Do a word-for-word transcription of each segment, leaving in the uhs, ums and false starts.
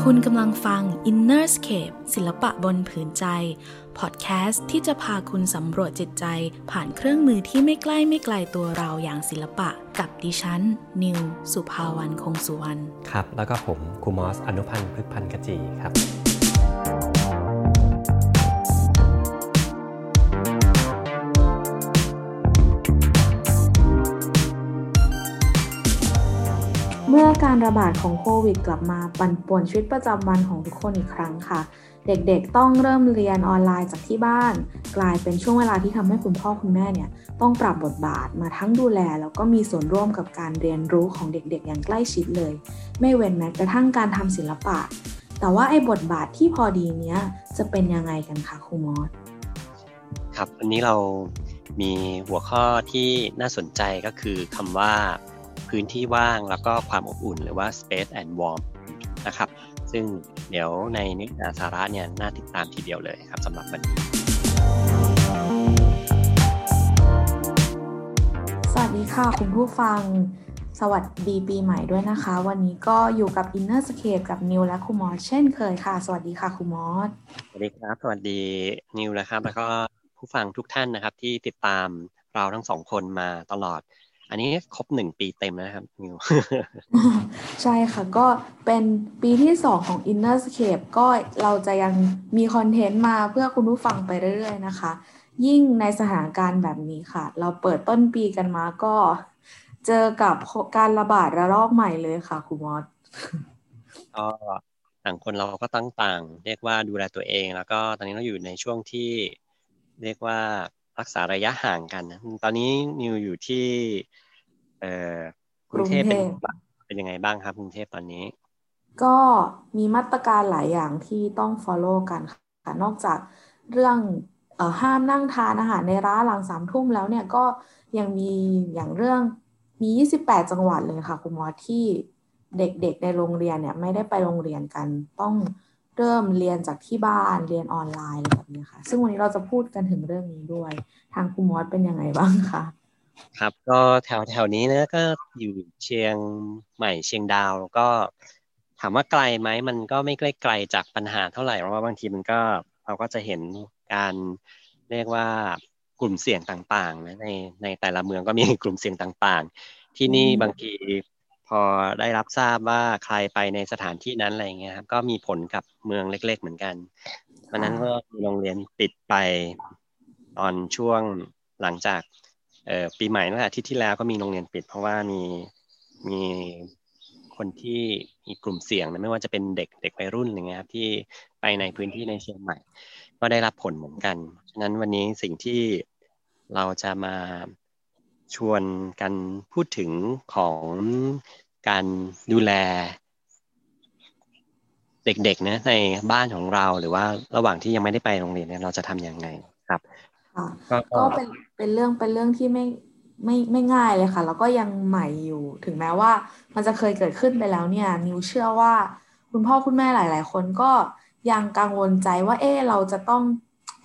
คุณกำลังฟัง InnerScape ศิลปะบนผืนใจพอดแคสต์ที่จะพาคุณสำรวจจิตใจผ่านเครื่องมือที่ไม่ใกล้ไม่ไกลตัวเราอย่างศิลปะกับดิฉันนิวสุภาวรรณคงสุวรรณครับแล้วก็ผมครูมอสอนุพันธ์พฤกษ์พันธ์กจีครับเมื่อการระบาดของโควิดกลับมาปั่นป่วนชีวิตประจำวันของทุกคนอีกครั้งค่ะเด็กๆต้องเริ่มเรียนออนไลน์จากที่บ้านกลายเป็นช่วงเวลาที่ทำให้คุณพ่อคุณแม่เนี่ยต้องปรับบทบาทมาทั้งดูแลแล้วก็มีส่วนร่วมกับการเรียนรู้ของเด็กๆอย่างใกล้ชิดเลยไม่เว้นแม้กระทั่งการทำศิลปะแต่ว่าไอ้บทบาทที่พอดีเนี้ยจะเป็นยังไงกันคะครูมอสครับวันนี้เรามีหัวข้อที่น่าสนใจก็คือคำว่าพื้นที่ว่างแล้วก็ความอบอุ่นหรือว่า space and warm นะครับซึ่งเดี๋ยวในเนื้อหาสาระเนี่ยน่าติดตามทีเดียวเลยครับสำหรับวันนี้สวัสดีค่ะคุณผู้ฟังสวัสดีปีใหม่ด้วยนะคะวันนี้ก็อยู่กับ InnerScape กับนิวและครูมอสเช่นเคยค่ะสวัสดีค่ะครูมอสสวัสดีครับสวัสดีนิวนะครับแล้วก็ผู้ฟังทุกท่านนะครับที่ติดตามเราทั้งสองคนมาตลอดอันนี้ครบหนึ่งปีเต็มแล้วนะครับนิวใช่ค่ะก็เป็นปีที่สองของ InnerScape ก็เราจะยังมีคอนเทนต์มาเพื่อคุณผู้ฟังไปเรื่อยๆนะคะยิ่งในสถานการณ์แบบนี้ค่ะเราเปิดต้นปีกันมาก็เจอกับการระบาดระลอกใหม่เลยค่ะครูมอสก็ต่างคนเราก็ต่างๆเรียกว่าดูแลตัวเองแล้วก็ตอนนี้เราอยู่ในช่วงที่เรียกว่ารักษาระยะห่างกันนะตอนนี้นิวอยู่ที่กรุงเทพเป็นเป็นยังไงบ้างครับกรุงเทพตอนนี้ก็มีมาตรการหลายอย่างที่ต้อง follow กันค่ะนอกจากเรื่องเอ่อห้ามนั่งทานอาหารในร้านหลังสามทุ่มแล้วเนี่ยก็ยังมีอย่างเรื่องมียี่สิบแปดจังหวัดเลยค่ะคุณหมอที่เด็กๆในโรงเรียนเนี่ยไม่ได้ไปโรงเรียนกันต้องเริ่มเรียนจากที่บ้านเรียนออนไลน์อะไรแบบนี้ค่ะซึ่งวันนี้เราจะพูดกันถึงเรื่องนี้ด้วยทางครูมอสเป็นยังไงบ้างคะครับก็แถวแถวนี้นะก็อยู่เชียงใหม่เชียงดาวแล้วก็ถามว่าไกลไหมมันก็ไม่ไกลจากปัญหาเท่าไหร่เพราะว่าบางทีมันก็เราก็จะเห็นการเรียกว่ากลุ่มเสี่ยงต่างๆนะในในแต่ละเมืองก็มีกลุ่มเสี่ยงต่างๆที่นี่บางทีพอได้รับทราบว่าใครไปในสถานที่นั้นอะไรเงี้ยครับก็มีผลกับเมืองเล็กๆเหมือนกันวันนั้นก็โรงเรียนปิดไปตอนช่วงหลังจากปีใหม่ตั้งแต่อาทิตย์ที่แล้วก็มีโรงเรียนปิดเพราะว่ามีมีคนที่มีกลุ่มเสี่ยงนะไม่ว่าจะเป็นเด็กเด็กวัยรุ่นอะไรเงี้ยครับที่ไปในพื้นที่ในเชียงใหม่ก็ได้รับผลเหมือนกันฉะนั้นวันนี้สิ่งที่เราจะมาชวนกันพูดถึงของการดูแลเด็กๆนะในบ้านของเราหรือว่าระหว่างที่ยังไม่ได้ไปโรงเรียนเนี่ยเราจะทำยังไงครับก็เป็นเป็นเรื่องเป็นเรื่องที่ไม่ไม่ไม่ง่ายเลยค่ะแล้วก็ยังใหม่อยู่ถึงแม้ว่ามันจะเคยเกิดขึ้นไปแล้วเนี่ยนิวเชื่อว่าคุณพ่อคุณแม่หลายๆคนก็ยังกังวลใจว่าเอ๊ะเราจะต้อง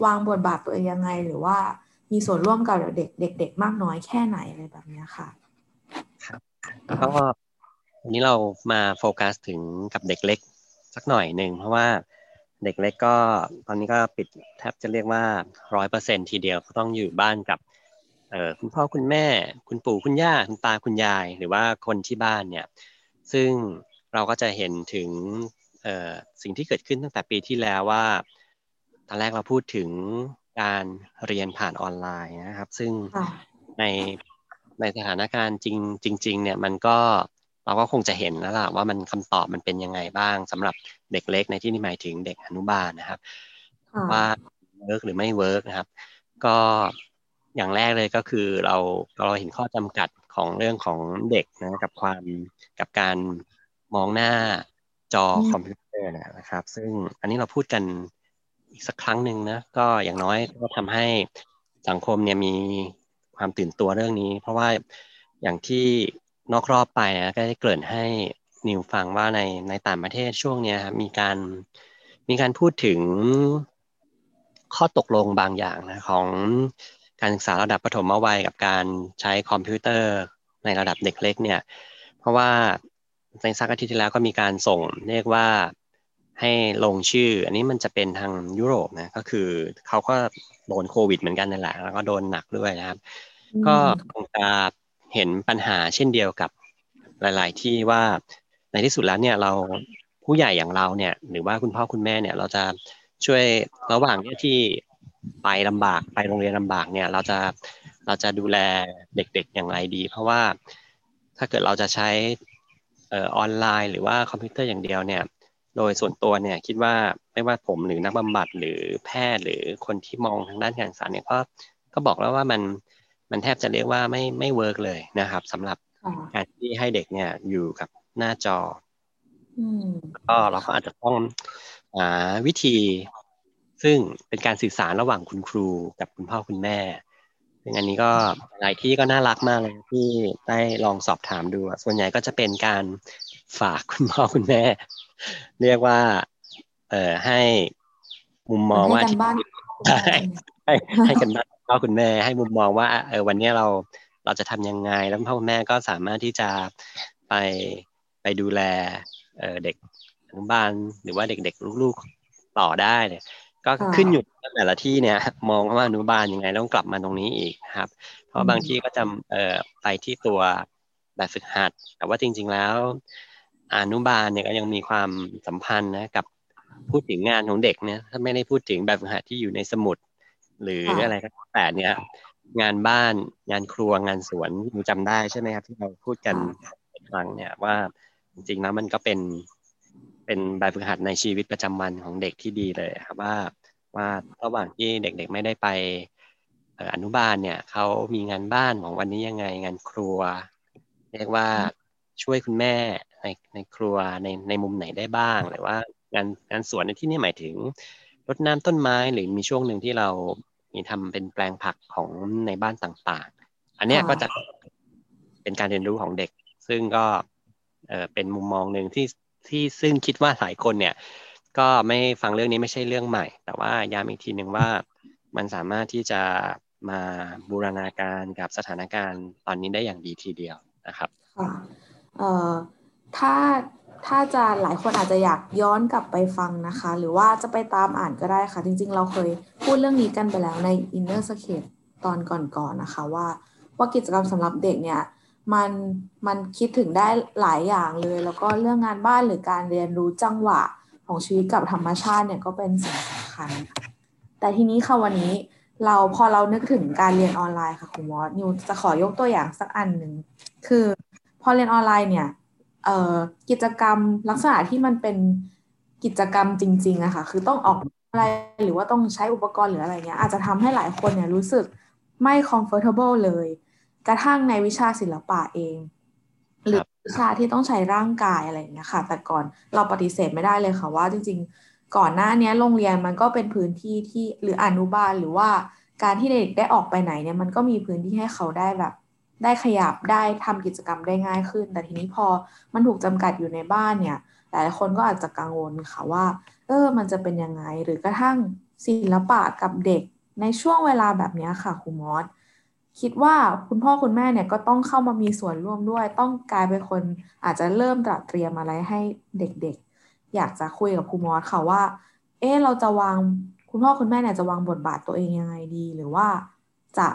วางบทบาทตัวเองยังไงหรือว่ามีส่วนร่วมกับเด็กเด็กๆมากน้อยแค่ไหนอะไรแบบนี้ค่ะครับแล้วก็วันนี้เรามาโฟกัสถึงกับเด็กเล็กสักหน่อยหนึ่งเพราะว่าเด็กเล็กก็ตอนนี้ก็ปิดแทบจะเรียกว่า ร้อยเปอร์เซ็นต์ ทีเดียวก็ต้องอยู่บ้านกับเอ่อคุณพ่อคุณแม่คุณปู่คุณย่าคุณตาคุณยายหรือว่าคนที่บ้านเนี่ยซึ่งเราก็จะเห็นถึงเอ่อสิ่งที่เกิดขึ้นตั้งแต่ปีที่แล้วว่าตอนแรกเราพูดถึงการเรียนผ่านออนไลน์นะครับซึ่งในในสถานการณ์จริงจริงเนี่ยมันก็เราก็คงจะเห็นแล้วล่ะว่ามันคำตอบมันเป็นยังไงบ้างสำหรับเด็กเล็กในที่นี้หมายถึงเด็กอนุบาลนะครับว่าเวิร์กหรือไม่เวิร์กนะครับก็อย่างแรกเลยก็คือเราเราเห็นข้อจำกัดของเรื่องของเด็กนะกับความกับการมองหน้าจอคอมพิวเตอร์นะครับซึ่งอันนี้เราพูดกันอีกสักครั้งหนึ่งนะก็อย่างน้อยก็ทำให้สังคมเนี่ยมีความตื่นตัวเรื่องนี้เพราะว่าอย่างที่นอกรอบไปนะก็ได้เกริ่นให้นิวฟังว่าในในต่างประเทศช่วงเนี้ยครับมีการมีการพูดถึงข้อตกลงบางอย่างนะของการศึกษาระดับประถมวัยกับการใช้คอมพิวเตอร์ในระดับเด็กเล็กเนี่ยเพราะว่า ในสักอาทิตย์ที่แล้วก็มีการส่งเรียกว่าให้ลงชื่ออันนี้มันจะเป็นทางยุโรปนะก็คือเขาก็โดนโควิดเหมือนกันนั่นแหละแล้วก็โดนหนักด้วยนะครับก็คงจะเห็นปัญหาเช่นเดียวกับหลายๆที่ว่าในที่สุดแล้วเนี่ยเราผู้ใหญ่อย่างเราเนี่ยหรือว่าคุณพ่อคุณแม่เนี่ยเราจะช่วยระหว่างเนี่ยที่ไปลำบากไปโรงเรียนลำบากเนี่ยเราจะเราจะดูแลเด็กๆอย่างไรดีเพราะว่าถ้าเกิดเราจะใช้เอ่อออนไลน์หรือว่าคอมพิวเตอร์อย่างเดียวเนี่ยโดยส่วนตัวเนี่ยคิดว่าไม่ว่าผมหรือนักบำบัดหรือแพทย์หรือคนที่มองทางด้านการศึกษาเนี่ยก็ก็บอกแล้วว่ามันมันแทบจะเรียกว่าไม่ไม่เวิร์กเลยนะครับสำหรับการที่ให้เด็กเนี่ยอยู่กับหน้าจอก็เราก็อาจจะต้องหาวิธีซึ่งเป็นการสื่อสารระหว่างคุณครูกับคุณพ่อคุณแม่ซึ่งอันนี้ก็หลายที่ก็น่ารักมากเลยที่ได้ลองสอบถามดูส่วนใหญ่ก็จะเป็นการฝากคุณพ่อคุณแม่เรียกว่าเอ่อให้มุมมองว่าที่ให้ให้กันบ้านพ่อคุณแม่ให้มุมมองว่าเออวันนี้เราเราจะทำยังไงแล้วพ่อคุณแม่ก็สามารถที่จะไปไปดูแลเอ่อเด็กอนุบาลหรือว่าเด็กๆลูกๆต่อได้เนี่ยก็ขึ้นอยู่กับแต่ละที่เนี่ยมองว่าอนุบาลยังไงต้องกลับมาตรงนี้อีกนะครับเพราะบางที่ก็จะเอ่อไปที่ตัวแบบฝึกหัดแต่ว่าจริงๆแล้วอนุบาลเนี่ยก็ยังมีความสัมพันธ์นะกับพูดถึงงานของเด็กเนี่ยถ้าไม่ได้พูดถึงแบบฝึกหัดที่อยู่ในสมุดหรืออะไรก็แต่เนี่ยงานบ้านงานครัวงานสวนคุณจำได้ใช่ไหมครับที่เราพูดกันหลายครั้งเนี่ยว่าจริงๆแล้วมันก็เป็นเป็นแบบฝึกหัดในชีวิตประจำวันของเด็กที่ดีเลยครับว่าว่าระหว่างที่เด็กๆไม่ได้ไปอนุบาลเนี่ยเขามีงานบ้านของวันนี้ยังไงงานครัวเรียกว่าช่วยคุณแม่ในในครัวในในมุมไหนได้บ้างหรือว่างานงานสวนในที่นี่หมายถึงรดน้ำต้นไม้หรือมีช่วงหนึ่งที่เรามีทำเป็นแปลงผักของในบ้านต่างๆอันนี้ก็จะเป็นการเรียนรู้ของเด็กซึ่งก็เออเป็นมุมมองหนึ่งที่ที่ซึ่งคิดว่าหลายคนเนี่ยก็ไม่ฟังเรื่องนี้ไม่ใช่เรื่องใหม่แต่ว่าย้ำอีกทีหนึ่งว่ามันสามารถที่จะมาบูรณาการกับสถานการณ์ตอนนี้ได้อย่างดีทีเดียวนะครับค่ะเอ่อถ้าถ้าจะหลายคนอาจจะอยากย้อนกลับไปฟังนะคะหรือว่าจะไปตามอ่านก็ได้ค่ะจริงๆเราเคยพูดเรื่องนี้กันไปแล้วใน InnerScape ตอนก่อนๆ นะคะว่าว่ากิจกรรมสำหรับเด็กเนี่ยมันมันคิดถึงได้หลายอย่างเลยแล้วก็เรื่องงานบ้านหรือการเรียนรู้จังหวะของชีวิตกับธรรมชาติเนี่ยก็เป็นสิ่งสำคัญแต่ทีนี้ค่ะวันนี้เราพอเรานึกถึงการเรียนออนไลน์ค่ะครูมอสนิวจะขอยกตัวอย่างสักอันหนึ่งคือพอเรียนออนไลน์เนี่ยกิจกรรมลักษณะที่มันเป็นกิจกรรมจริงๆอะค่ะคือต้องออกอะไรหรือว่าต้องใช้อุปกรณ์หรืออะไรเงี้ยอาจจะทำให้หลายคนเนี่ยรู้สึกไม่ comfortable เลยกระทั่งในวิชาศิลปะเองหรือวิชาที่ต้องใช้ร่างกายอะไรอย่างเงี้ยค่ะแต่ก่อนเราปฏิเสธไม่ได้เลยค่ะว่าจริงๆก่อนหน้านี้โรงเรียนมันก็เป็นพื้นที่ที่หรืออนุบาลหรือว่าการที่เด็กได้ออกไปไหนเนี่ยมันก็มีพื้นที่ให้เขาได้แบบได้ขยับได้ทำกิจกรรมได้ง่ายขึ้นแต่ทีนี้พอมันถูกจำกัดอยู่ในบ้านเนี่ยหลายคนก็อาจจะกังวลค่ะว่าเออมันจะเป็นยังไงหรือกระทั่งศิลปะกับเด็กในช่วงเวลาแบบนี้ค่ะครูมอสคิดว่าคุณพ่อคุณแม่เนี่ยก็ต้องเข้ามามีส่วนร่วมด้วยต้องกลายเป็นคนอาจจะเริ่มตระเตรียมอะไรให้เด็กๆอยากจะคุยกับครูมอสค่ะว่าเออเราจะวางคุณพ่อคุณแม่เนี่ยจะวางบทบาทตัวเองยังไงดีหรือว่าจะ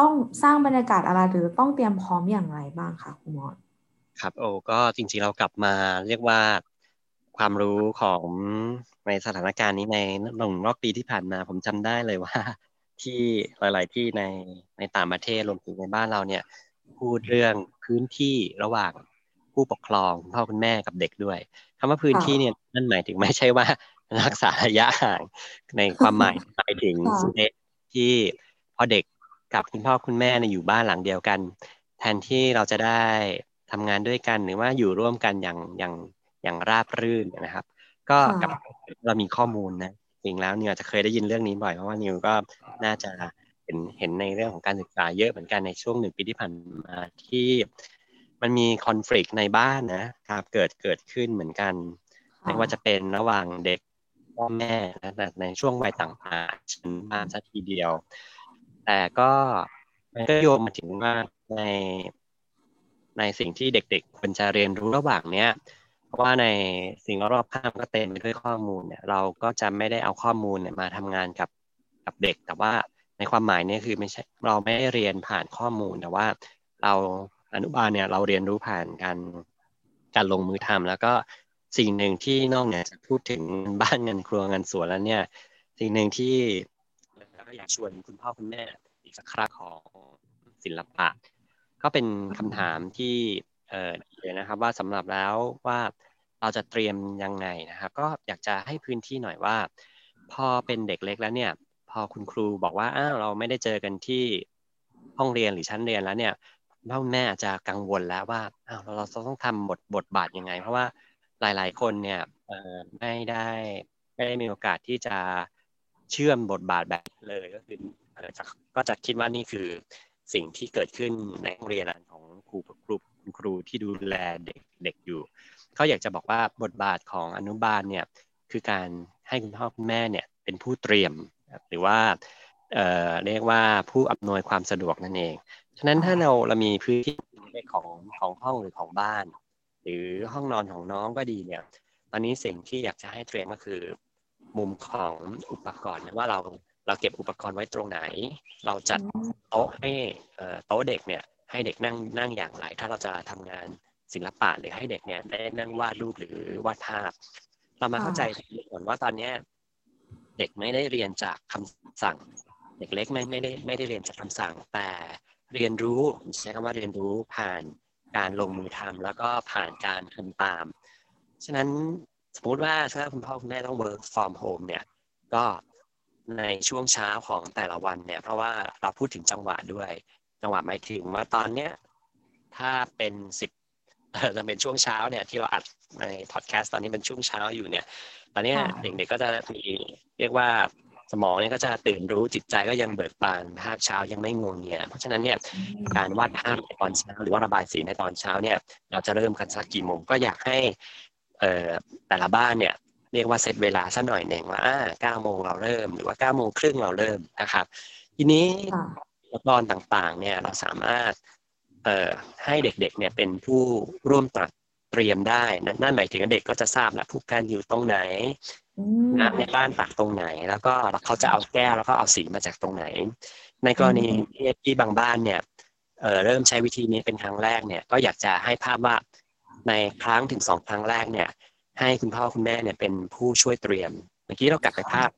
ต้องสร้างบรรยากาศอะไรหรือต้องเตรียมพร้อมอย่างไรบ้างคะครูมอสครับโอ้ก็จริงๆเรากลับมาเรียกว่าความรู้ของในสถานการณ์นี้ในหนึ่งรอบปีที่ผ่านมาผมจำได้เลยว่าที่หลายๆที่ในในต่างประเทศรวมถึงในบ้านเราเนี่ยพูดเรื่องพื้นที่ระหว่างผู้ปกครองคุณพ่อคุณแม่กับเด็กด้วยคำว่าพื้นที่เนี่ยนั่นหมายถึงไม่ใช่ว่ารักษาระยะห่างในความหมายหมายถึงที่พอเด็กกับคุณพ่อคุณแม่เนี่ยอยู่บ้านหลังเดียวกันแทนที่เราจะได้ทำงานด้วยกันหรือว่าอยู่ร่วมกันอย่างอย่างอย่างราบรื่นนะครับก็กับเรามีข้อมูลนะจริงแล้วนิวอาจจะเคยได้ยินเรื่องนี้บ่อยเพราะว่านิวก็น่าจะเห็นเห็นในเรื่องของการศึกษาเยอะเหมือนกันในช่วงหนึ่งปีที่ผ่านมาที่มันมีคอนฟลิกต์ในบ้านนะครับเกิดเกิดขึ้นเหมือนกันไม่ว่าจะเป็นระหว่างเด็กพ่อแม่นะในช่วงวัยต่างๆชั้นมาสักทีเดียวแต่ก็มันก็โยงมาถึงว่าใน ในสิ่งที่เด็กๆควรจะเรียนรู้ระหว่างเนี้ยเพราะว่าในสิ่งรอบข้างก็เต็มไปด้วยข้อมูลเนี่ยเราก็จะไม่ได้เอาข้อมูลเนี่ยมาทำงานกับกับเด็กแต่ว่าในความหมายเนี่ยคือไม่ใช่เราไม่ได้เรียนผ่านข้อมูลแต่ว่าเราอนุบาลเนี่ยเราเรียนรู้ผ่านการการลงมือทำแล้วก็สิ่งหนึ่งที่นอกเนี่ยจะพูดถึงบ้านเงินครัวเงินสวนแล้วเนี่ยสิ่งหนึ่งที่ก็อยากชวนคุณพ่อคุณแม่อีกสักครั้งของศิลปะก็เป็นคำถามที่เอ่อเลยนะครับว่าสำหรับแล้วว่าเราจะเตรียมยังไงนะครับก็อยากจะให้พื้นที่หน่อยว่าพอเป็นเด็กเล็กแล้วเนี่ยพอคุณครูบอกว่าอ้าวเราไม่ได้เจอกันที่ห้องเรียนหรือชั้นเรียนแล้วเนี่ยพ่อแม่อาจจะกังวลแล้วว่าอ้าวเราต้องทำบทบทบาทยังไงเพราะว่าหลายๆคนเนี่ยเอ่อไม่ได้ไม่ได้มีโอกาสที่จะเชื่อมบทบาทแบบเลยก็คือก็จะคิดว่านี่คือสิ่งที่เกิดขึ้นในโรงเรียนของครูครูครูที่ดูแลเด็กๆอยู่เขาอยากจะบอกว่าบทบาทของอนุบาลเนี่ยคือการให้คุณพ่อคุณแม่เนี่ยเป็นผู้เตรียมหรือว่าเอ่อเรียกว่าผู้อำนวยความสะดวกนั่นเองฉะนั้นถ้าเราเรามีพื้นที่ของของห้องหรือของบ้านหรือห้องนอนของน้องก็ดีเนี่ยตอนนี้สิ่งที่อยากจะให้เตรียมก็คือมุมของอุปกรณ์นะว่าเราเราเก็บอุปกรณ์ไว้ตรงไหนเราจัดโต๊ะให้โต๊ะเด็กเนี่ยให้เด็กนั่งนั่งอย่างไรถ้าเราจะทำงานศิลปะหรือให้เด็กเนี่ยได้นั่งวาดรูปหรือวาดภาพเรามาเข้าใจก่อนว่าตอนนี้เด็กไม่ได้เรียนจากคำสั่งเด็กเล็กไม่ไม่ได้ไม่ได้เรียนจากคำสั่งแต่เรียนรู้ใช้คำว่าเรียนรู้ผ่านการลงมือทำแล้วก็ผ่านการทำตามฉะนั้นสมมติว่าถ้าคุณพ่อคุณแม่ต้อง work from home เนี่ยก็ในช่วงเช้าของแต่ละวันเนี่ยเพราะว่าเราพูดถึงจังหวะด้วยจังหวะหมายถึงว่าตอนเนี้ยถ้าเป็นสิบจะเป็นช่วงเช้าเนี่ยที่เราอัดในพอดแคสต์ตอนนี้เป็นช่วงเช้าอยู่เนี่ยตอนเนี้ยเด็กๆก็จะมีเรียกว่าสมองเนี่ยก็จะตื่นรู้จิตใจก็ยังเบิกบานภาพเช้ายังไม่งงเงียเพราะฉะนั้นเนี่ยการวาดภาพในตอนเช้าหรือว่าระบายสีในตอนเช้าเนี่ยเราจะเริ่มกันสักกี่โมงก็อยากให้แต่ละบ้านเนี่ยเรียกว่าเซตเวลาสักหน่อยหนึ่งว่าเก้าโมงเราเริ่มหรือว่าเก้าโมงครึ่งเราเริ่มนะครับทีนี้อุปกรณ์ต่างๆเนี่ยเราสามารถให้เด็กๆเนี่ยเป็นผู้ร่วมตัดเตรียมได้นั่นหมายถึงเด็กก็จะทราบแหละผู้การอยู่ตรงไหนน้ำในบ้านตักตรงไหนแล้วก็เขาจะเอาแก้วแล้วก็เอาสีมาจากตรงไหนในกรณีที่บางบ้านเนี่ยเริ่มใช้วิธีนี้เป็นครั้งแรกเนี่ยก็อยากจะให้ภาพว่าในครั้งถึงสองครั้งแรกเนี่ยให้คุณพ่อคุณแม่เนี่ยเป็นผู้ช่วยเตรียมเมื่อกี้เรากลับไปภาพ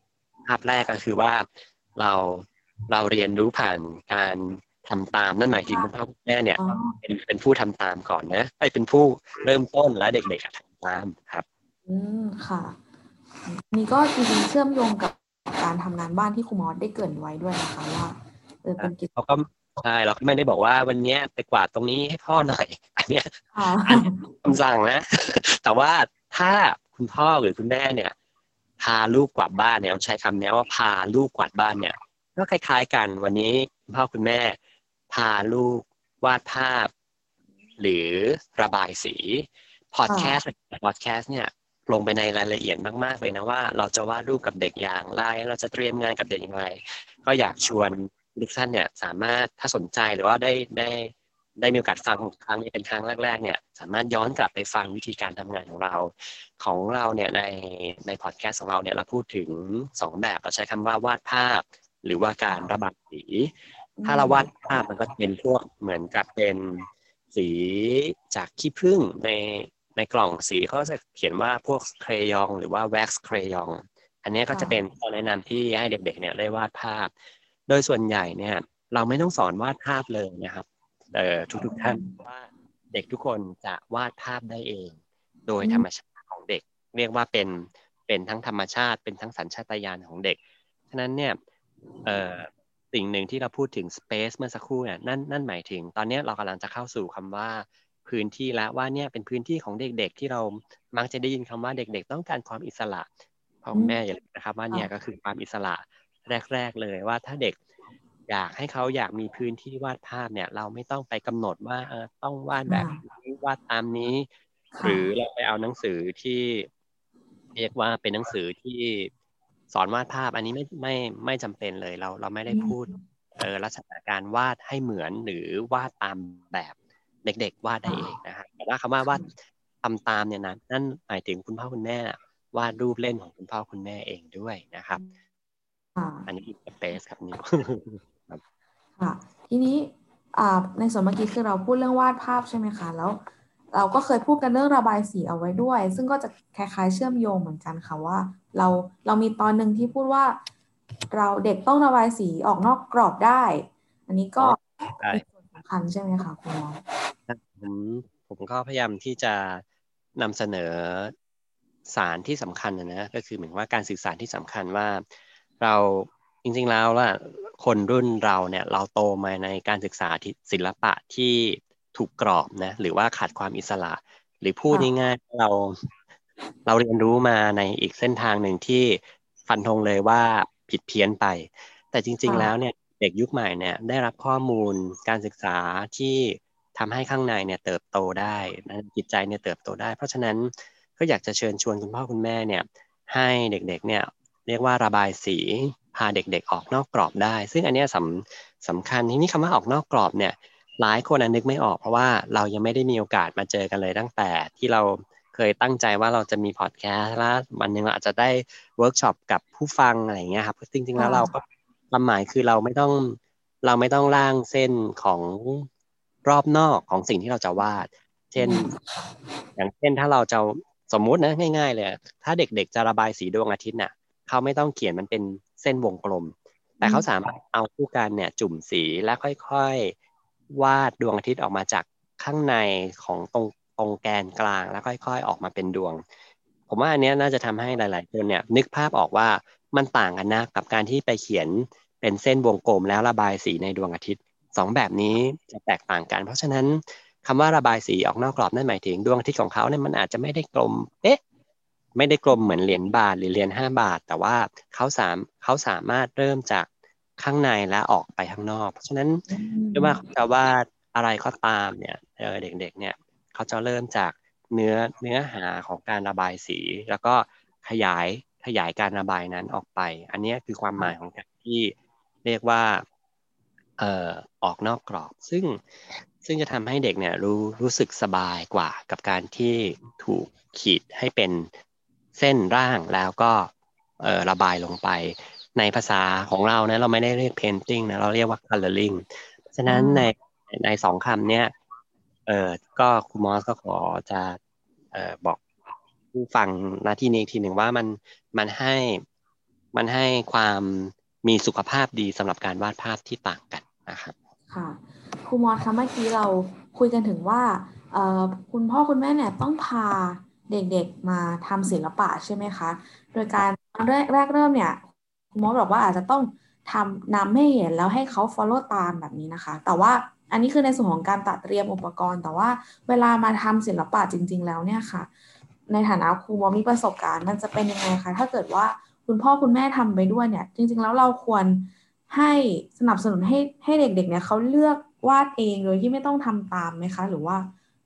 ภาพแรกก็คือว่าเราเราเรียนรู้ผ่านการทำตามนั่นหมายถึงคุณพ่อคุณแม่เนี่ยเป็นเป็นผู้ทำตามก่อนนะไอ้เป็นผู้เริ่มต้นและเด็กๆทำตามครับอืมค่ะนี่ก็จริงๆเชื่อมโยงกับการทำงานบ้านที่ครูมอสได้เกริ่นไว้ด้วยนะคะว่าเออเป็นกิจกรรมใช่เราไม่ได้บอกว่าวันนี้ไปกวาดตรงนี้ให้พ่อหน่อยอันเนี้ยคำสั่งนะแต่ว่าถ้าคุณพ่อหรือคุณแม่เนี่ยพาลูกกวาดบ้านเนี่ยใช้คำนี้ว่าพาลูกกวาดบ้านเนี่ยก็คล้ายๆกันวันนี้คุณพ่อคุณแม่พาลูกวาดภาพหรือระบายสีพอดแคสต์พอดแคสต์เนี่ยลงไปในรายละเอียดมากๆเลยนะว่าเราจะวาดรูปกับเด็กอย่างไรเราจะเตรียมงานกับเด็กอย่างไรก็อยากชวนทุกท่านเนี่ยสามารถถ้าสนใจหรือว่าได้ได้ได้มีโอกาสฟังครั้งนี้เป็นครั้งแรกๆเนี่ยสามารถย้อนกลับไปฟังวิธีการทำงานของเราของเราเนี่ยในในพอดแคสต์ของเราเนี่ยเราพูดถึงสองแบบเราใช้คำว่าวาดภาพหรือว่าการระบายสีถ้าเราวาดภาพมันก็เป็นพวกเหมือนกับเป็นสีจากขี้ผึ้งในในกล่องสีเขาจะเขียนว่าพวกเครยองหรือว่าแว็กซ์เครยองอันนี้ก็จะเป็นข้อแนะนำที่ให้เด็กๆเนี่ยได้วาดภาพโดยส่วนใหญ่เนี่ยเราไม่ต้องสอนวาดภาพเลยนะครับเอ่อทุกๆท่านว่าเด็กทุกคนจะวาดภาพได้เองโดยธรรมชาติของเด็กเรียกว่าเป็นเป็นทั้งธรรมชาติเป็นทั้งสัญชาตญาณของเด็กฉะนั้นเนี่ยเอ่อสิ่งหนึ่งที่เราพูดถึง Space เมื่อสักครู่เนี่ยนั่นนั่นหมายถึงตอนนี้เรากำลังจะเข้าสู่คำว่าพื้นที่แล้วว่าเนี่ยเป็นพื้นที่ของเด็กๆที่เรามักจะได้ยินคำว่าเด็กๆต้องการความอิสระพ่อแม่อย่าลืมนะครับว่าเนี่ยก็คือความอิสระแรกๆเลยว่าถ้าเด็กอยากให้เขาอยากมีพื้นที่วาดภาพเนี่ยเราไม่ต้องไปกำหนดว่าเออต้องวาดแบบนี้วาดตามนี้หรือเราไปเอาหนังสือที่เรียกว่าเป็นหนังสือที่สอนวาดภาพอันนี้ไม่ไม่ไม่จำเป็นเลยเราเราไม่ได้พูดเออลักษณะการวาดให้เหมือนหรือวาดตามแบบ เด็กๆวาดได้เองนะฮะแต่ว่าคำว่าวาดทำตามเนี่ยนะนั่นหมายถึงคุณพ่อคุณแม่วาดรูปเล่นของคุณพ่อคุณแม่เองด้วยนะครับอันนี้เป็นเบสครับนิวค่ะทีนี้ในส่วนเมื่อกี้คือเราพูดเรื่องวาดภาพใช่ไหมคะแล้วเราก็เคยพูดกันเรื่องระบายสีเอาไว้ด้วยซึ่งก็จะคล้ายๆเชื่อมโยงเหมือนกันค่ะว่าเราเรามีตอนหนึ่งที่พูดว่าเราเด็กต้องระบายสีออกนอกกรอบได้อันนี้ก็เป็นส่วนสำคัญใช่ไหมคะคุณหมอผมผมก็พยายามที่จะนำเสนอสารที่สำคัญนะนะก็คือเหมือนว่าการสื่อสารที่สำคัญว่าเราจริงๆแล้วล่ะคนรุ่นเราเนี่ยเราโตมาในการศึกษาศิลปะที่ถูกกรอบนะหรือว่าขาดความอิสระหรือพูดง่ายๆเราเราเรียนรู้มาในอีกเส้นทางหนึ่งที่ฟันธงเลยว่าผิดเพี้ยนไปแต่จริงๆแล้วเนี่ยเด็กยุคใหม่เนี่ยได้รับข้อมูลการศึกษาที่ทำให้ข้างในเนี่ยเติบโตได้นะจิตใจเนี่ยเติบโตได้เพราะฉะนั้นก็อยากจะเชิญชวนคุณพ่อคุณแม่เนี่ยให้เด็กๆเนี่ยเรียกว่าระบายสีพาเด็กๆออกนอกกรอบได้ซึ่งอันนี้สำสำคัญทีนี้คำว่าออกนอกกรอบเนี่ยหลายคนนึกไม่ออกเพราะว่าเรายังไม่ได้มีโอกาสมาเจอกันเลยตั้งแต่ที่เราเคยตั้งใจว่าเราจะมีพอดแคสต์แล้ววันนึงเราอาจจะได้เวิร์กช็อปกับผู้ฟังอะไรอย่างเงี้ยครับจริงๆแล้วเราก็ความหมายคือเราไม่ต้องเราไม่ต้องล่างเส้นของรอบนอกของสิ่งที่เราจะวาดเช่นอย่างเช่นถ้าเราจะสมมุตินะง่ายๆเลยถ้าเด็กๆจะระบายสีดวงอาทิตย์น่ะเขาไม่ต้องเขียนมันเป็นเส้นวงกลมแต่เขาสามารถเอาคู่กันเนี่ยจุ่มสีและค่อยๆวาดดวงอาทิตย์ออกมาจากข้างในของตรงตรงแกนกลางแล้วค่อยๆออกมาเป็นดวงผมว่าอันนี้น่าจะทำให้หลายๆคนเนี่ยนึกภาพออกว่ามันต่างกันนะกับการที่ไปเขียนเป็นเส้นวงกลมแล้วระบายสีในดวงอาทิตย์สองแบบนี้จะแตกต่างกันเพราะฉะนั้นคำว่าระบายสีออกนอกกรอบนั่นหมายถึงดวงอาทิตย์ของเขาเนี่ยมันอาจจะไม่ได้กลมเอ๊ะไม่ได้กลมเหมือนเหรียญบาทหรือเหรียญห้าบาทแต่ว่าเขาสามเขาสามารถเริ่มจากข้างในและออกไปข้างนอกเพราะฉะนั้นไม่ว่าจะวาดอะไรก็ตามเนี่ยเด็กๆเนี่ยเขาจะเริ่มจากเนื้อเนื้อหาของการระบายสีแล้วก็ขยายขยายการระบายนั้นออกไปอันนี้คือความหมายของการที่เรียกว่าเอ่อออกนอกกรอบซึ่งซึ่งจะทำให้เด็กเนี่ยรู้รู้สึกสบายกว่ากับการที่ถูกขีดให้เป็นเส้นร่างแล้วก็เอ่อระบายลงไปในภาษาของเรานะเราไม่ได้เรียก painting นะเราเรียกว่า coloring เพราะฉะนั้นในในสองคำเนี่ยเอ่อก็ครูมอสก็ขอจะเอ่อบอกผู้ฟังณที่นี้ทีหนึ่งว่ามันมันให้มันให้ความมีสุขภาพดีสำหรับการวาดภาพที่ต่างกันนะครับค่ะครูมอสคะเมื่อกี้เราคุยกันถึงว่าเอ่อคุณพ่อคุณแม่เนี่ยต้องพาเด็กๆมาทำศิลปะใช่ไหมคะโดยการแรกแรกเริ่มเนี่ยคุณมอสบอกว่าอาจจะต้องทำนำให้เห็นแล้วให้เขา follow ตามแบบนี้นะคะแต่ว่าอันนี้คือในส่วนของการตัดเตรียมอุปกรณ์แต่ว่าเวลามาทำศิลปะจริงๆแล้วเนี่ยค่ะในฐานะครูมอสมีประสบการณ์มันจะเป็นยังไงคะถ้าเกิดว่าคุณพ่อคุณแม่ทำไปด้วยเนี่ยจริงๆแล้วเราควรให้สนับสนุนให้ให้เด็กๆเนี่ยเขาเลือกวาดเองโดยที่ไม่ต้องทำตามไหมคะหรือว่า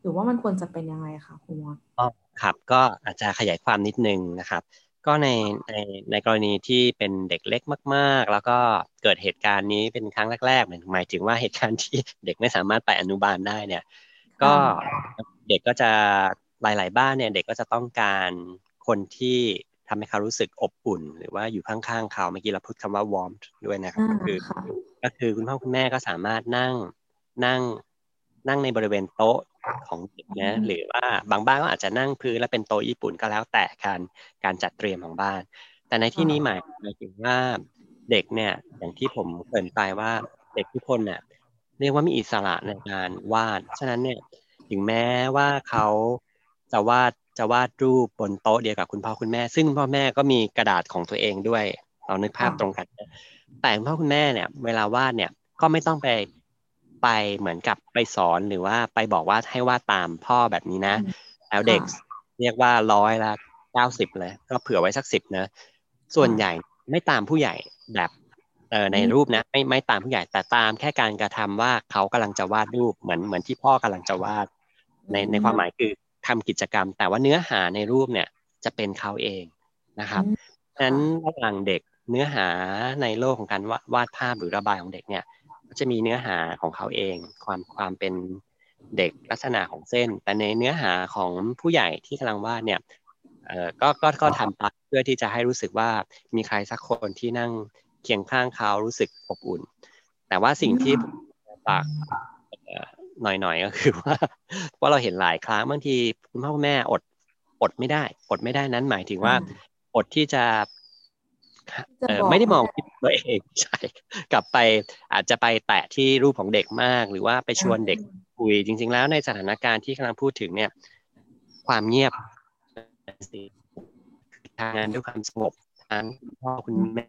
หรือว่ามันควรจะเป็นยังไงคะครูมอสอ๋อครับก็อาจจะขยายความนิดนึงนะครับก็ในในในกรณีที่เป็นเด็กเล็กมากๆแล้วก็เกิดเหตุการณ์นี้เป็นครั้งแรกๆหมายถึงว่าเหตุการณ์ที่เด็กไม่สามารถไปอนุบาลได้เนี่ยก็เด็กก็จะหลายๆบ้านเนี่ยเด็กก็จะต้องการคนที่ทำให้เขารู้สึกอบอุ่นหรือว่าอยู่ข้างๆเขาเมื่อกี้เราพูดคำว่า warmth ด้วยนะครับก็คือก็คือคุณพ่อคุณแม่ก็สามารถนั่งนั่งนั่งในบริเวณโต๊ะของเด็กนะหรือว่าบางบ้านก็อาจจะนั่งพื้นและเป็นโต๊ะญี่ปุ่นก็แล้วแต่การการจัดเตรียมของบ้านแต่ในที่นี้หมายหมายถึงว่าเด็กเนี่ยอย่างที่ผมเกริ่นไปว่าเด็กทุกคนเนี่ยเรียกว่ามีอิสระในการวาดฉะนั้นเนี่ยถึงแม้ว่าเขาจะวาดจะวาดรูปบนโต๊ะเดียวกับคุณพ่อคุณแม่ซึ่งพ่อแม่ก็มีกระดาษของตัวเองด้วยเรานึกภาพตรงกันแต่คุณพ่อคุณแม่เนี่ยเวลาวาดเนี่ยก็ไม่ต้องไปไปเหมือนกับไปสอนหรือว่าไปบอกว่าให้วาดตามพ่อแบบนี้นะแล้วเด็กเรียกว่าร้อยละเก้าสิบเลยก็เผื่อไว้สักสิบนะส่วนใหญ่ไม่ตามผู้ใหญ่แบบเออในรูปนะไม่ไม่ตามผู้ใหญ่แต่ตามแค่การกระทำว่าเขากำลังจะวาดรูปเหมือนเหมือนที่พ่อกำลังจะวาดในในความหมายคือทำกิจกรรมแต่ว่าเนื้อหาในรูปเนี่ยจะเป็นเขาเองนะครับฉะนั้นระหว่างเด็กเนื้อหาในโลกของการวาดภาพหรือระบายของเด็กเนี่ยจะมีเนื้อหาของเขาเองความความเป็น เด็กลักษณะของเส้นแต่ในเนื้อหาของผู้ใหญ่ที่กำลังวาดเนี่ยเออก็ก็ก็ทำตามเพื่อที่จะให้รู้สึกว่ามีใครสักคนที่นั่งเคียงข้างเขารู้สึกอบอุ่นแต่ว่าสิ่งที่ฝากหน่อยๆก็คือว่าว่าเราเห็นหลายครั้งบางทีคุณพ่อคุณแม่อดอดไม่ได้อดไม่ได้นั้นหมายถึงว่าอดที่จะไม่ได้มองตัวเองใช่กลับไปอาจจะไปแตะที่รูปของเด็กมากหรือว่าไปชวนเด็กคุยจริงๆแล้วในสถานการณ์ที่กำลังพูดถึงเนี่ยความเงียบทางงานด้วยความสงบทางพ่อคุณแม่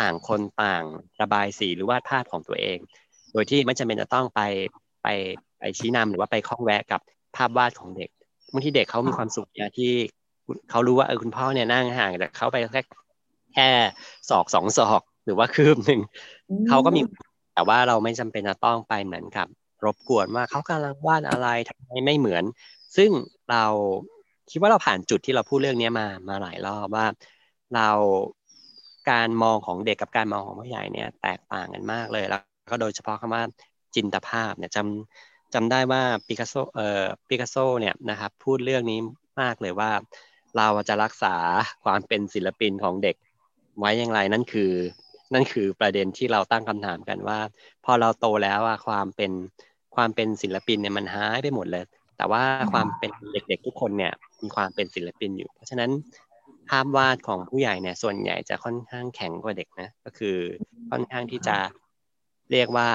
ต่างคนต่างระบายสีหรือวาดภาพของตัวเองโดยที่ไม่จำเป็นจะต้องไปไปไปชี้นำหรือว่าไปข้องแวะกับภาพวาดของเด็กบางทีเด็กเขามีความสุขนะที่เขารู้ว่าเออคุณพ่อเนี่ยนั่งห่างจากเขาไปแค่แค่ศอกสองศอกหรือว่าคืบหนึ่งเขาก็มีแต่ว่าเราไม่จำเป็นจะต้องไปเหมือนกับรบกวนว่าเขากำลังวาดอะไรทำไมไม่เหมือนซึ่งเราคิดว่าเราผ่านจุดที่เราพูดเรื่องนี้มามาหลายรอบว่าเราการมองของเด็กกับการมองของผู้ใหญ่เนี่ยแตกต่างกันมากเลยแล้วก็โดยเฉพาะคำว่าจินตภาพเนี่ยจำจำได้ว่าปิกัสโซเอ่อปิกัสโซเนี่ยนะครับพูดเรื่องนี้มากเลยว่าเราจะรักษาความเป็นศิลปินของเด็กไว้อย่างไรนั่นคือนั่นคือประเด็นที่เราตั้งคำถามกันว่าพอเราโตแล้วอะความเป็นความเป็นศิลปินเนี่ยมันหายไปหมดเลยแต่ว่าความเป็นเด็กๆทุกคนเนี่ยมีความเป็นศิลปินอยู่เพราะฉะนั้นภาพวาดของผู้ใหญ่เนี่ยส่วนใหญ่จะค่อนข้างแข็งกว่าเด็กนะก็คือค่อนข้างที่จะเรียกว่า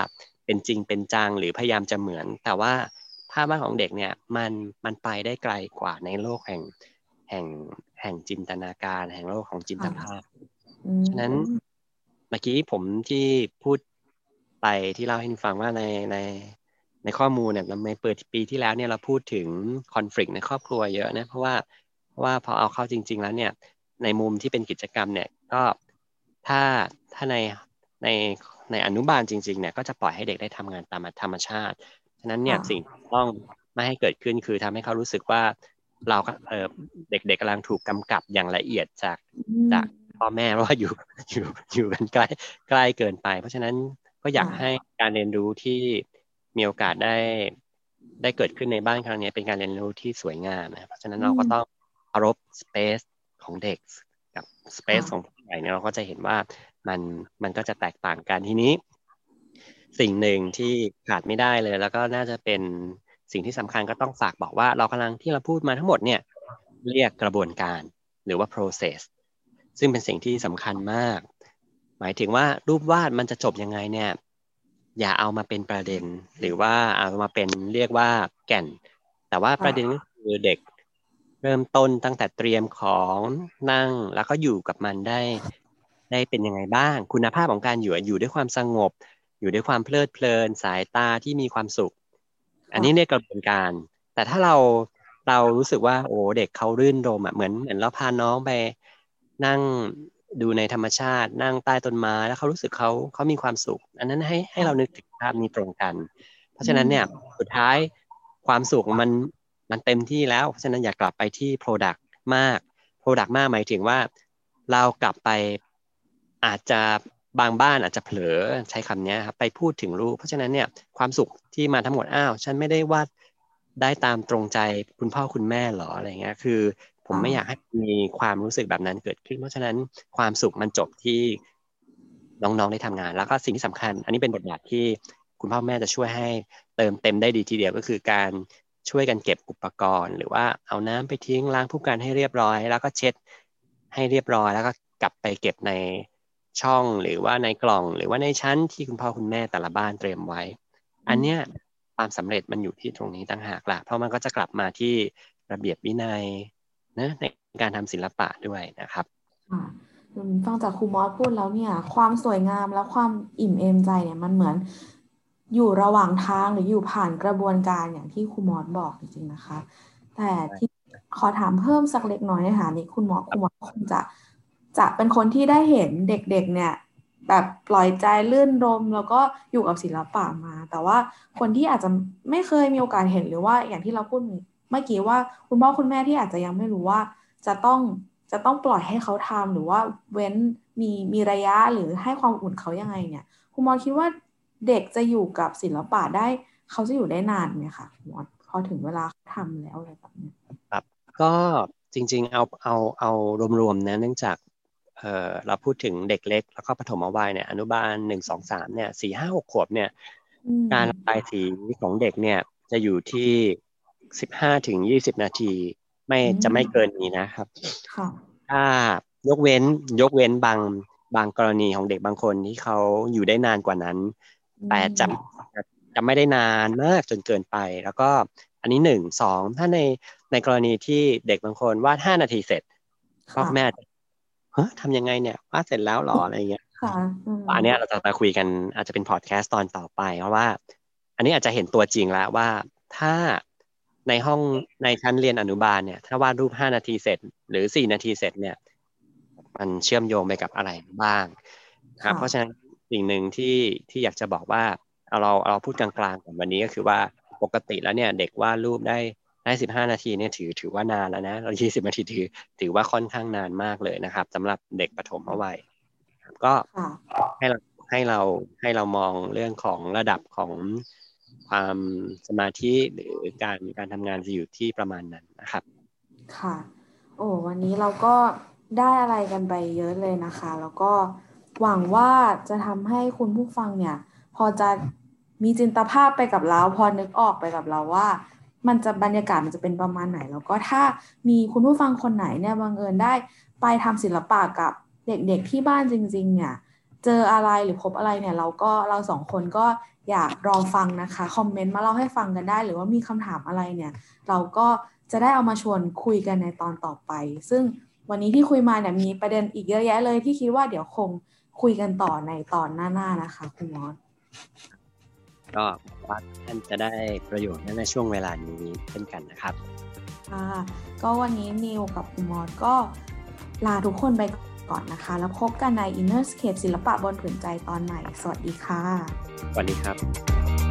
เป็นจริงเป็นจังหรือพยายามจะเหมือนแต่ว่าภาพวาดของเด็กเนี่ยมันมันไปได้ไกลกว่าในโลกแห่งแห่งแห่งจินตนาการแห่งโลกของจินตภาพฉะนั้นเมื่อกี้ผมที่พูดไปที่เล่าให้ฟังว่าในในในข้อมูลเนี่ยเราในเปิดปีที่แล้วเนี่ยเราพูดถึงคอนฟลิกต์ในครอบครัวเยอะนะเพราะว่าว่าพอเอาเข้าจริงๆแล้วเนี่ยในมุมที่เป็นกิจกรรมเนี่ยก็ถ้าถ้าในในในอนุบาลจริงๆเนี่ยก็จะปล่อยให้เด็กได้ทำงานตามธรรมชาติฉะนั้นเนี่ยสิ่งที่ต้องไม่ให้เกิดขึ้นคือทำให้เขารู้สึกว่าเราเออเด็กๆกำลังถูกกำกับอย่างละเอียดจากจากพ่อแม่เพราะว่าอยู่อยู่อยู่กันใกล้ใกล้เกินไปเพราะฉะนั้นก็อยากให้การเรียนรู้ที่มีโอกาสได้ได้เกิดขึ้นในบ้านครั้งนี้เป็นการเรียนรู้ที่สวยงามนะเพราะฉะนั้นเราก็ต้องเคารพสเปซของเด็กกับสเปซของผู้ใหญ่เนี่ยเราก็จะเห็นว่ามันมันก็จะแตกต่างกันทีนี้สิ่งหนึ่งที่ขาดไม่ได้เลยแล้วก็น่าจะเป็นสิ่งที่สำคัญก็ต้องฝากบอกว่าเรากำลังที่เราพูดมาทั้งหมดเนี่ยเรียกกระบวนการหรือว่า process ซึ่งเป็นสิ่งที่สำคัญมากหมายถึงว่ารูปวาดมันจะจบยังไงเนี่ยอย่าเอามาเป็นประเด็นหรือว่าเอามาเป็นเรียกว่าแก่นแต่ว่าประเด็นคือเด็กเริ่มต้นตั้งแต่เตรียมของนั่งแล้วก็อยู่กับมันได้ได้เป็นยังไงบ้างคุณภาพของการอยู่อยู่ด้วยความสงบอยู่ด้วยความเพลิดเพลินสายตาที่มีความสุขอันนี้เนี่ยกระบวนการแต่ถ้าเราเรารู้สึกว่าโอ้เด็กเขารื่นรมอ่ะเหมือนเหมือนเราพาน้องไปนั่งดูในธรรมชาตินั่งใต้ต้นไม้แล้วเขารู้สึกเขาเขามีความสุขอันนั้นให้ให้เรานึกถึงภาพนี้ตรงกันเพราะฉะนั้นเนี่ยสุดท้ายความสุขมันมันเต็มที่แล้วเพราะฉะนั้นอย่ากลับไปที่ product มาก product มากหมายถึงว่าเรากลับไปอาจจะบางบ้านอาจจะเผลอใช้คำนี้ครับไปพูดถึงรูปเพราะฉะนั้นเนี่ยความสุขที่มาทั้งหมดอ้าวฉันไม่ได้วาดได้ตามตรงใจคุณพ่อคุณแม่หรออะไรเงี้ยคือผมไม่อยากให้มีความรู้สึกแบบนั้นเกิดขึ้นเพราะฉะนั้นความสุขมันจบที่น้องๆได้ทำงานแล้วก็สิ่งที่สำคัญอันนี้เป็นบทบาทที่คุณพ่อแม่จะช่วยให้เติมเต็มได้ดีทีเดียวก็คือการช่วยกันเก็บอุปกรณ์หรือว่าเอาน้ำไปทิ้งล้างผู้กันให้เรียบร้อยแล้วก็เช็ดให้เรียบร้อยแล้วก็กลับไปเก็บในช่องหรือว่าในกล่องหรือว่าในชั้นที่คุณพ่อคุณแม่แต่ละบ้านเตรียมไว้อันเนี้ยความสำเร็จมันอยู่ที่ตรงนี้ต่างหากล่ะเพราะมันก็จะกลับมาที่ระเบียบวินัยนะในการทำศิลปะด้วยนะครับค่ะฟังจากครูมอสพูดแล้วเนี่ยความสวยงามและความอิ่มเอมใจเนี่ยมันเหมือนอยู่ระหว่างทางหรืออยู่ผ่านกระบวนการอย่างที่ครูมอสบอกจริงๆนะคะแต่ที่ขอถามเพิ่มสักเล็กน้อยในฐานะนี้คุณหมอครูมอสคงจะจะเป็นคนที่ได้เห็นเด็กๆเนี่ยแบบปล่อยใจลื่นรมแล้วก็อยู่กับศิลปะมาแต่ว่าคนที่อาจจะไม่เคยมีโอกาสเห็นหรือว่าอย่างที่เราพูดเมื่อกี้ว่าคุณพ่อคุณแม่ที่อาจจะยังไม่รู้ว่าจะต้องจะต้องปล่อยให้เขาทำหรือว่าเว้นมีมีระยะหรือให้ความอุ่นเขายังไงเนี่ยคุณหมอคิดว่า เด็กจะอยู่กับศิลปะได้เขาจะอยู่ได้นานไหมคะพอถึงเวลาทำแล้วอะไรแบบนี้ครับก็จริงๆเอาเอาเอารวมๆนะเนื่องจากเอ่อเราพูดถึงเด็กเล็กแล้วก็ปฐมวัยเนี่ยอนุบาลหนึ่ง สอง สามเนี่ย สี่ ห้า หก ขวบเนี่ยการระบายสีของเด็กเนี่ยจะอยู่ที่ สิบห้าถึงยี่สิบ นาทีไม่จะไม่เกินนี้นะครับค่ะถ้ายกเว้นยกเว้นบางบางกรณีของเด็กบางคนที่เขาอยู่ได้นานกว่านั้นแต่จะจะไม่ได้นานมากจนเกินไปแล้วก็อันนี้หนึ่ง สองถ้าในในกรณีที่เด็กบางคนวาดห้านาทีเสร็จพ่อแม่เฮ้ยทำยังไงเนี่ยวาดเสร็จแล้วหรออะไรเงี้ยค่ะอันนี้เราจะมาคุยกันอาจจะเป็นพอดแคสต์ตอนต่อไปเพราะว่าอันนี้อาจจะเห็นตัวจริงแล้วว่าถ้าในห้องในชั้นเรียนอนุบาลเนี่ยถ้าวาดรูปห้านาทีเสร็จหรือสี่นาทีเสร็จเนี่ยมันเชื่อมโยงไปกับอะไรบ้างครับเพราะฉะนั้นสิ่งหนึ่งที่ที่อยากจะบอกว่าเอาเราเราพูดกลางๆของวันนี้ก็คือว่าปกติแล้วเนี่ยเด็กวาดรูปได้ได้สิบห้านาทีเนี่ยถือถือว่านานแล้วนะเรายี่สิบนาทีถือถือว่าค่อนข้างนานมากเลยนะครับสำหรับเด็กปฐมวัยก็ให้เราให้เราให้เรามองเรื่องของระดับของความสมาธิหรือการการทำงานจะอยู่ที่ประมาณนั้นนะครับค่ะโอ้วันนี้เราก็ได้อะไรกันไปเยอะเลยนะคะแล้วก็หวังว่าจะทำให้คุณผู้ฟังเนี่ยพอจะมีจินตภาพไปกับเราพอนึกออกไปกับเราว่ามันจะบรรยากาศมันจะเป็นประมาณไหนแล้วก็ถ้ามีคุณผู้ฟังคนไหนเนี่ยบังเอิญได้ไปทำศิลปะกับเด็กๆที่บ้านจริงๆเนี่ยเจออะไรหรือพบอะไรเนี่ยเราก็เราสองคนก็อยากรอฟังนะคะคอมเมนต์มาเล่าให้ฟังกันได้หรือว่ามีคำถามอะไรเนี่ยเราก็จะได้เอามาชวนคุยกันในตอนต่อไปซึ่งวันนี้ที่คุยมาเนี่ยมีประเด็นอีกเยอะแยะเลยที่คิดว่าเดี๋ยวคงคุยกันต่อในตอนหน้าๆนะคะคุณมอสก็ว่าท่านจะได้ประโยชน์ในช่วงเวลานี้เช่นกันนะครับค่ะก็วันนี้นิวกับคุณมอสก็ลาทุกคนไปก่อนนะคะแล้วพบกันใน InnerScape ศิลปะบนผืนใจตอนใหม่สวัสดีค่ะสวัสดีครับ